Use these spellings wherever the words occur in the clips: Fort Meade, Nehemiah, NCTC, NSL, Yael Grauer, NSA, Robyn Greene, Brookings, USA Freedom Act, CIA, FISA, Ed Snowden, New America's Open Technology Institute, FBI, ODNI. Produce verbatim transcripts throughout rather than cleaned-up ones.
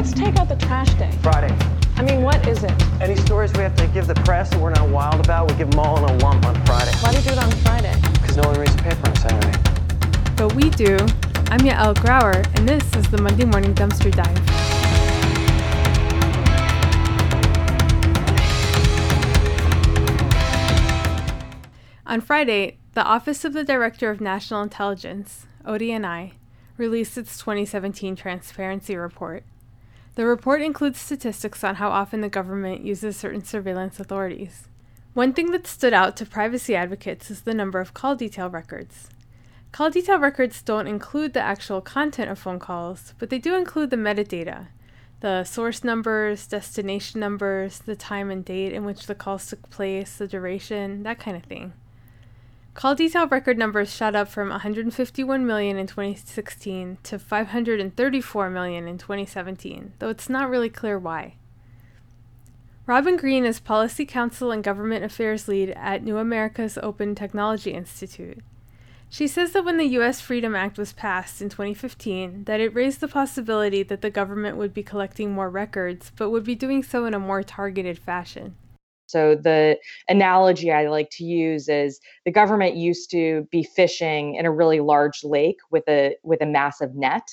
Let's take out the trash day. Friday. I mean, what is it? Any stories we have to give the press that we're not wild about, we give them all in a lump on Friday. Why do you do it on Friday? Because no one reads the paper on Saturday. But we do. I'm Yael Grauer, and this is the Monday Morning Dumpster Dive. On Friday, the Office of the Director of National Intelligence, O D N I, released its twenty seventeen Transparency Report. The report includes statistics on how often the government uses certain surveillance authorities. One thing that stood out to privacy advocates is the number of call detail records. Call detail records don't include the actual content of phone calls, but they do include the metadata, the source numbers, destination numbers, the time and date in which the calls took place, the duration, that kind of thing. Call detail record numbers shot up from one hundred fifty-one million in twenty sixteen to five hundred thirty-four million in twenty seventeen, though it's not really clear why. Robyn Greene is Policy Counsel and Government Affairs Lead at New America's Open Technology Institute. She says that when the U S Freedom Act was passed in twenty fifteen, that it raised the possibility that the government would be collecting more records, but would be doing so in a more targeted fashion. So the analogy I like to use is the government used to be fishing in a really large lake with a with a massive net.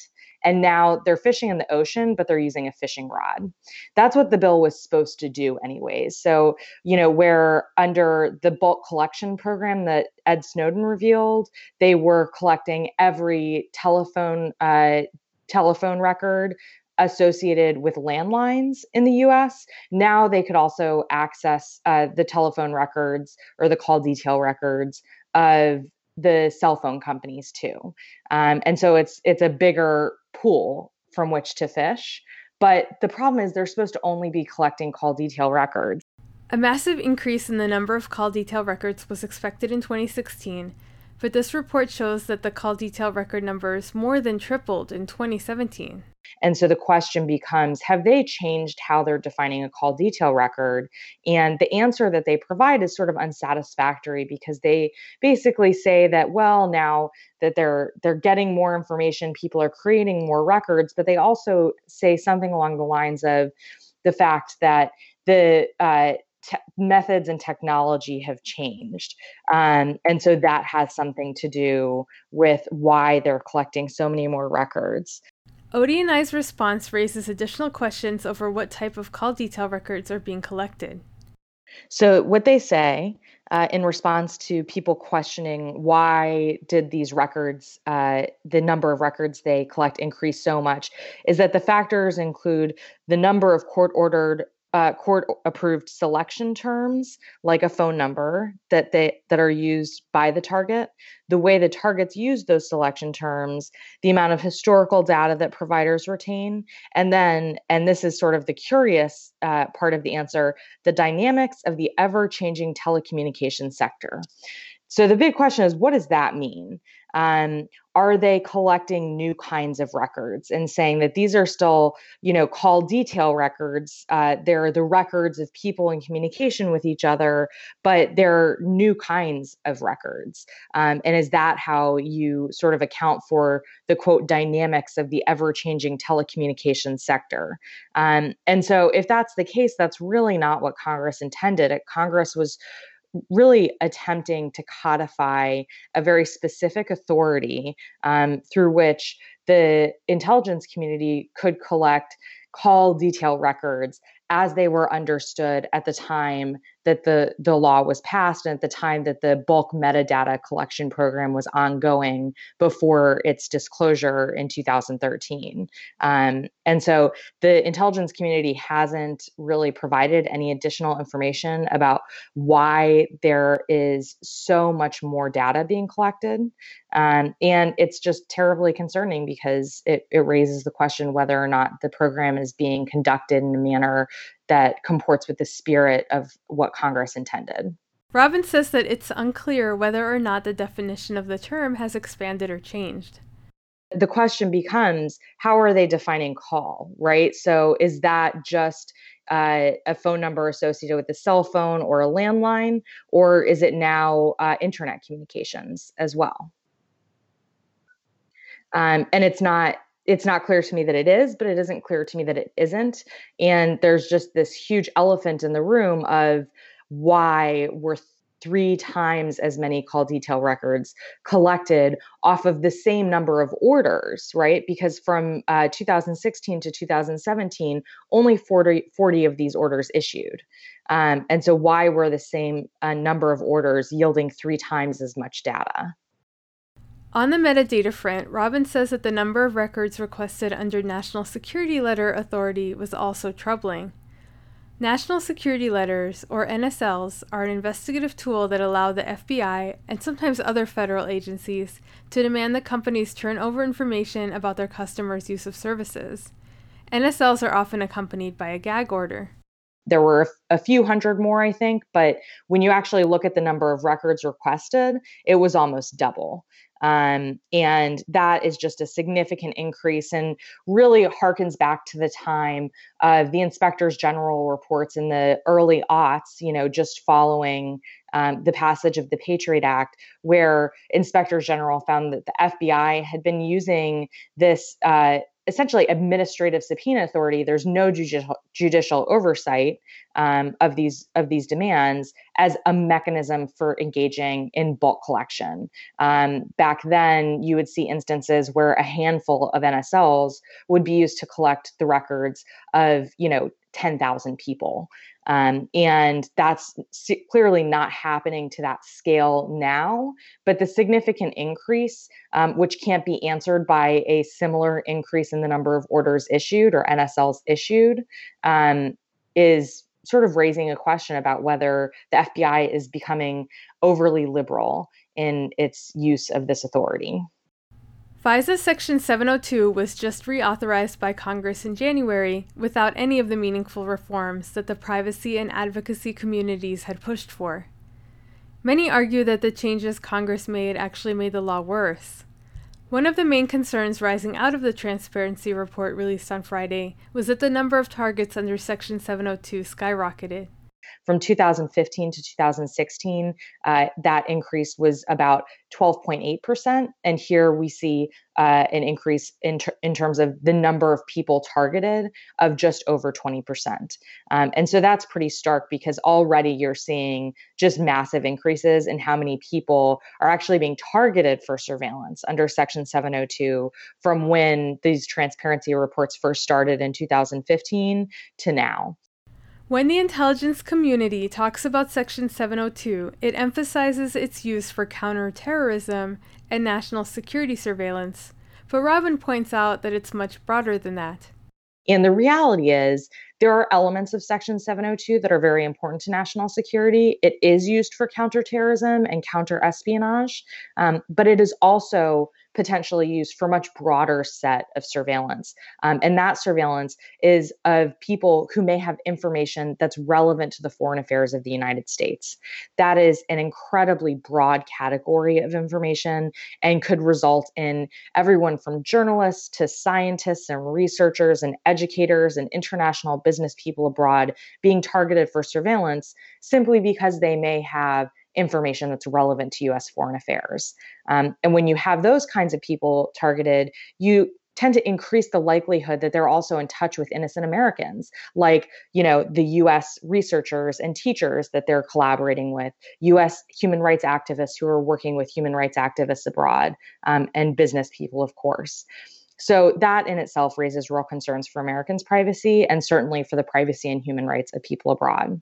And now they're fishing in the ocean, but they're using a fishing rod. That's what the bill was supposed to do anyways. So, you know, where under the bulk collection program that Ed Snowden revealed, they were collecting every telephone uh, telephone record associated with landlines in the U S. Now they could also access uh, the telephone records or the call detail records of the cell phone companies too. Um, and so it's it's a bigger pool from which to fish. But the problem is they're supposed to only be collecting call detail records. A massive increase in the number of call detail records was expected in twenty sixteen, but this report shows that the call detail record numbers more than tripled in twenty seventeen. And so the question becomes, have they changed how they're defining a call detail record? And the answer that they provide is sort of unsatisfactory because they basically say that, well, now that they're they're getting more information, people are creating more records, but they also say something along the lines of the fact that the uh, te- methods and technology have changed. Um, and so that has something to do with why they're collecting so many more records. O D N I's response raises additional questions over what type of call detail records are being collected. So what they say uh, in response to people questioning why did these records, uh, the number of records they collect increase so much, is that the factors include the number of court-ordered Uh, court-approved selection terms, like a phone number, that they that are used by the target, the way the targets use those selection terms, the amount of historical data that providers retain, and then, and this is sort of the curious uh, part of the answer, the dynamics of the ever-changing telecommunications sector. So the big question is, what does that mean? Um, are they collecting new kinds of records and saying that these are still, you know, call detail records? Uh, they're the records of people in communication with each other, but they're new kinds of records. Um, and is that how you sort of account for the, quote, dynamics of the ever-changing telecommunications sector? Um, and so if that's the case, that's really not what Congress intended. Congress was really attempting to codify a very specific authority um, through which the intelligence community could collect call detail records as they were understood at the time that the, the law was passed and at the time that the bulk metadata collection program was ongoing before its disclosure in two thousand thirteen. Um, and so the intelligence community hasn't really provided any additional information about why there is so much more data being collected. Um, and it's just terribly concerning because it, it raises the question whether or not the program is being conducted in a manner that comports with the spirit of what Congress intended. Robyn says that it's unclear whether or not the definition of the term has expanded or changed. The question becomes, how are they defining call, right? So is that just uh, a phone number associated with a cell phone or a landline, or is it now uh, internet communications as well? Um, and it's not it's not clear to me that it is, but it isn't clear to me that it isn't. And there's just this huge elephant in the room of why we're three times as many call detail records collected off of the same number of orders, right? Because from uh, two thousand sixteen to two thousand seventeen, only forty, forty of these orders issued. Um, and so why were the same uh, number of orders yielding three times as much data? On the metadata front, Robyn says that the number of records requested under National Security Letter Authority was also troubling. National Security Letters, or N S Ls, are an investigative tool that allow the F B I, and sometimes other federal agencies, to demand that companies turn over information about their customers' use of services. N S Ls are often accompanied by a gag order. There were a few hundred more, I think, but when you actually look at the number of records requested, it was almost double. Um, and that is just a significant increase and really harkens back to the time of the inspectors general reports in the early aughts, you know, just following um, the passage of the Patriot Act, where inspectors general found that the F B I had been using this uh, essentially administrative subpoena authority. There's no judicial, judicial oversight um, of these of these demands as a mechanism for engaging in bulk collection. Um, back then, you would see instances where a handful of N S Ls would be used to collect the records of, you know, ten thousand people. Um, and that's clearly not happening to that scale now, but the significant increase, um, which can't be answered by a similar increase in the number of orders issued or N S Ls issued, um, is sort of raising a question about whether the F B I is becoming overly liberal in its use of this authority. FISA Section seven oh two was just reauthorized by Congress in January without any of the meaningful reforms that the privacy and advocacy communities had pushed for. Many argue that the changes Congress made actually made the law worse. One of the main concerns rising out of the transparency report released on Friday was that the number of targets under Section seven oh two skyrocketed. From two thousand fifteen to two thousand sixteen, uh, that increase was about twelve point eight percent. And here we see uh, an increase in, ter- in terms of the number of people targeted of just over twenty percent. Um, and so that's pretty stark, because already you're seeing just massive increases in how many people are actually being targeted for surveillance under Section seven oh two from when these transparency reports first started in two thousand fifteen to now. When the intelligence community talks about Section seven oh two, it emphasizes its use for counterterrorism and national security surveillance, but Robyn points out that it's much broader than that. And the reality is, there are elements of Section seven oh two that are very important to national security. It is used for counterterrorism and counterespionage, um, but it is also potentially used for a much broader set of surveillance. Um, and that surveillance is of people who may have information that's relevant to the foreign affairs of the United States. That is an incredibly broad category of information and could result in everyone from journalists to scientists and researchers and educators and international business people abroad being targeted for surveillance simply because they may have information that's relevant to U S foreign affairs. Um, and when you have those kinds of people targeted, you tend to increase the likelihood that they're also in touch with innocent Americans, like, you know, the U S researchers and teachers that they're collaborating with, U S human rights activists who are working with human rights activists abroad, um, and business people, of course. So that in itself raises real concerns for Americans' privacy and certainly for the privacy and human rights of people abroad.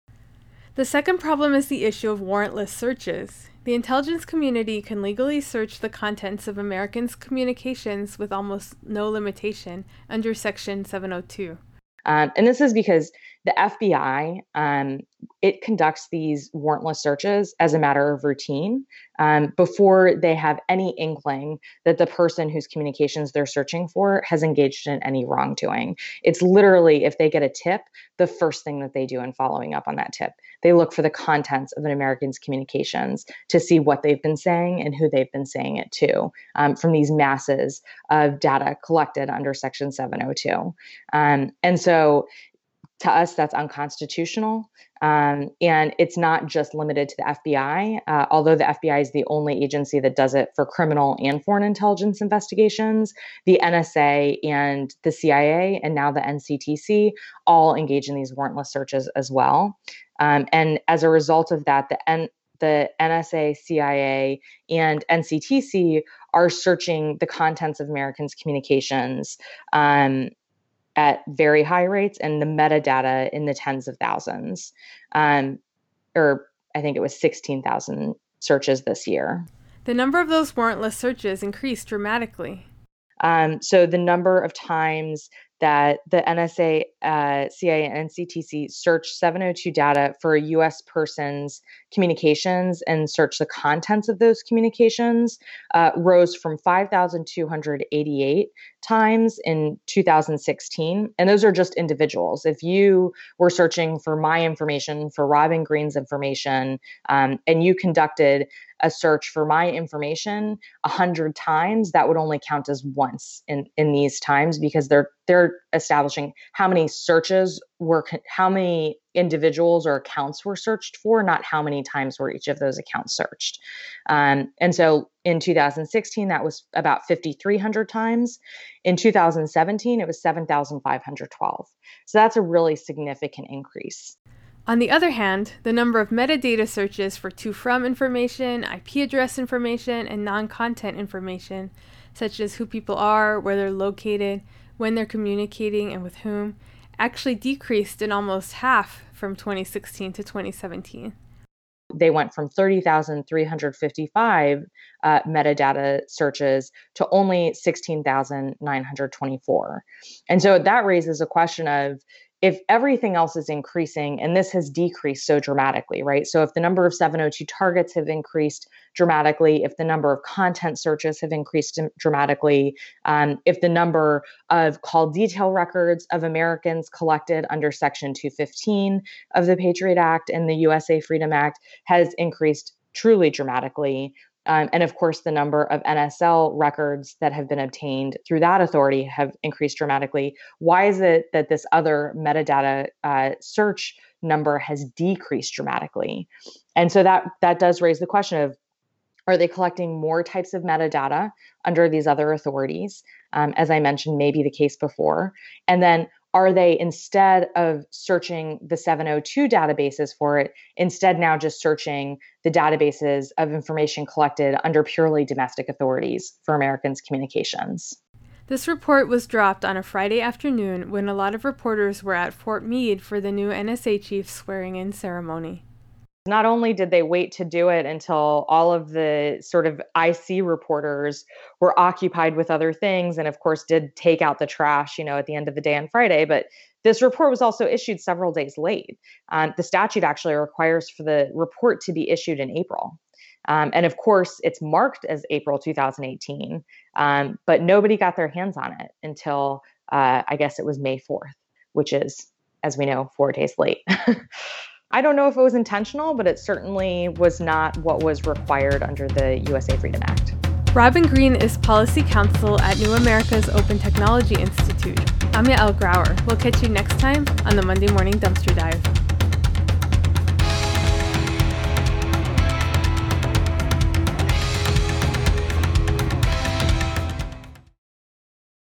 The second problem is the issue of warrantless searches. The intelligence community can legally search the contents of Americans' communications with almost no limitation under Section seven oh two. Um, and this is because the F B I, um, it conducts these warrantless searches as a matter of routine um, before they have any inkling that the person whose communications they're searching for has engaged in any wrongdoing. It's literally, if they get a tip, the first thing that they do in following up on that tip. They look for the contents of an American's communications to see what they've been saying and who they've been saying it to um, from these masses of data collected under Section seven oh two. Um, and so To us, that's unconstitutional. Um, and it's not just limited to the F B I, uh, although the F B I is the only agency that does it for criminal and foreign intelligence investigations. The N S A and the C I A and now the N C T C all engage in these warrantless searches as well. Um, and as a result of that, the N- the N S A, C I A, and N C T C are searching the contents of Americans' communications um, at very high rates, and the metadata in the tens of thousands, um, or I think it was sixteen thousand searches this year. The number of those warrantless searches increased dramatically. Um, so the number of times that the N S A, uh, C I A, and N C T C search seven oh two data for a U S person's communications and search the contents of those communications uh, rose from five thousand two hundred eighty-eight times in two thousand sixteen. And those are just individuals. If you were searching for my information, for Robyn Greene's information, um, and you conducted a search for my information one hundred times, that would only count as once in, in these times, because they're they're establishing how many searches were, how many individuals or accounts were searched for, not how many times were each of those accounts searched. Um, and so in two thousand sixteen, that was about five thousand three hundred times. In two thousand seventeen, it was seven thousand five hundred twelve. So that's a really significant increase. On the other hand, the number of metadata searches for to-from information, I P address information, and non-content information, such as who people are, where they're located, when they're communicating, and with whom, actually decreased in almost half from twenty sixteen to twenty seventeen. They went from thirty thousand three hundred fifty-five uh, metadata searches to only sixteen thousand nine hundred twenty-four. And so that raises a question of, if everything else is increasing, and this has decreased so dramatically, right? So if the number of seven oh two targets have increased dramatically, if the number of content searches have increased dramatically, um, if the number of call detail records of Americans collected under Section two fifteen of the Patriot Act and the U S A Freedom Act has increased truly dramatically, Um, and of course, the number of N S L records that have been obtained through that authority have increased dramatically. Why is it that this other metadata uh, search number has decreased dramatically? And so that that does raise the question of, are they collecting more types of metadata under these other authorities? Um, as I mentioned, maybe the case before. And then are they, instead of searching the seven oh two databases for it, instead now just searching the databases of information collected under purely domestic authorities for Americans' communications? This report was dropped on a Friday afternoon when a lot of reporters were at Fort Meade for the new N S A chief swearing-in ceremony. Not only did they wait to do it until all of the sort of I C reporters were occupied with other things, and of course did take out the trash, you know, at the end of the day on Friday, but this report was also issued several days late. Um, the statute actually requires for the report to be issued in April. Um, and of course, it's marked as April two thousand eighteen, um, but nobody got their hands on it until, uh, I guess it was May fourth, which is, as we know, four days late. I don't know if it was intentional, but it certainly was not what was required under the U S A Freedom Act. Robyn Greene is Policy Counsel at New America's Open Technology Institute. I'm Yael Grauer. We'll catch you next time on the Monday Morning Dumpster Dive.